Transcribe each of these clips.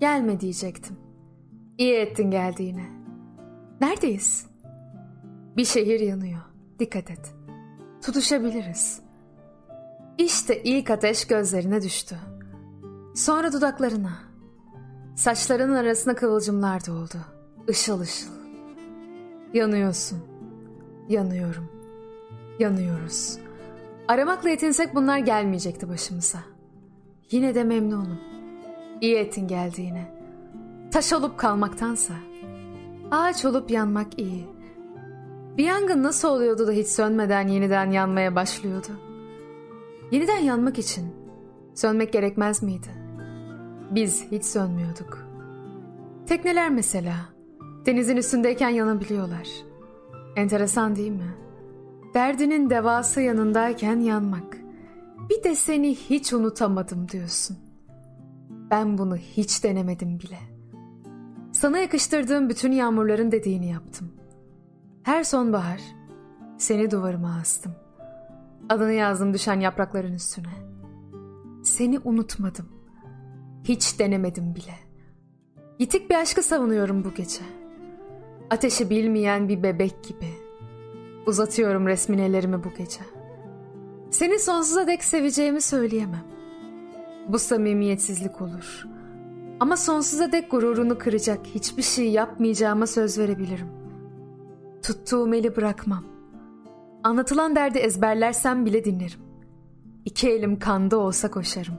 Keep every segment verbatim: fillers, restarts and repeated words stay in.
Gelme diyecektim. İyi ettin geldiğine. Neredeyiz? Bir şehir yanıyor. Dikkat et. Tutuşabiliriz. İşte ilk ateş gözlerine düştü. Sonra dudaklarına. Saçlarının arasına kıvılcımlar doldu. Işıl ışıl. Yanıyorsun. Yanıyorum. Yanıyoruz. Aramakla yetinsek bunlar gelmeyecekti başımıza. Yine de memnunum. İyi ettin geldiğine. Taş olup kalmaktansa. Ağaç olup yanmak iyi. Bir yangın nasıl oluyordu da hiç sönmeden yeniden yanmaya başlıyordu? Yeniden yanmak için sönmek gerekmez miydi? Biz hiç sönmüyorduk. Tekneler mesela, denizin üstündeyken yanabiliyorlar. Enteresan değil mi? Derdinin devası yanındayken yanmak. Bir de seni hiç unutamadım diyorsun. Ben bunu hiç denemedim bile. Sana yakıştırdığım bütün yağmurların dediğini yaptım. Her sonbahar seni duvarıma astım. Adını yazdım düşen yaprakların üstüne. Seni unutmadım. Hiç denemedim bile. Yitik bir aşkı savunuyorum bu gece. Ateşi bilmeyen bir bebek gibi. Uzatıyorum resmin ellerimi bu gece. Seni sonsuza dek seveceğimi söyleyemem. Bu samimiyetsizlik olur. Ama sonsuza dek gururunu kıracak hiçbir şey yapmayacağıma söz verebilirim. Tuttuğum eli bırakmam. Anlatılan derdi ezberlersem bile dinlerim. İki elim kanda olsa koşarım.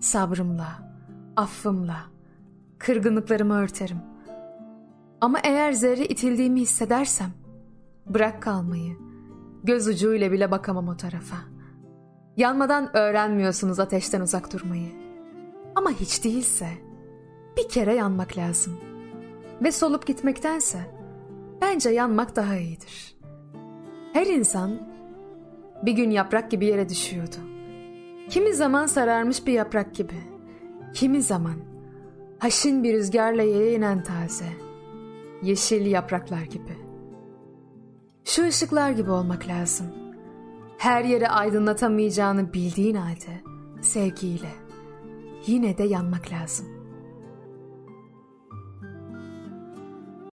Sabrımla, affımla, kırgınlıklarımı örterim. Ama eğer zerre itildiğimi hissedersem, bırak kalmayı, göz ucuyla bile bakamam o tarafa. Yanmadan öğrenmiyorsunuz ateşten uzak durmayı. Ama hiç değilse bir kere yanmak lazım. Ve solup gitmektense bence yanmak daha iyidir. Her insan bir gün yaprak gibi yere düşüyordu. Kimi zaman sararmış bir yaprak gibi, kimi zaman haşin bir rüzgarla yere inen taze, yeşil yapraklar gibi. Şu ışıklar gibi olmak lazım. Her yere aydınlatamayacağını bildiğin halde sevgiyle yine de yanmak lazım.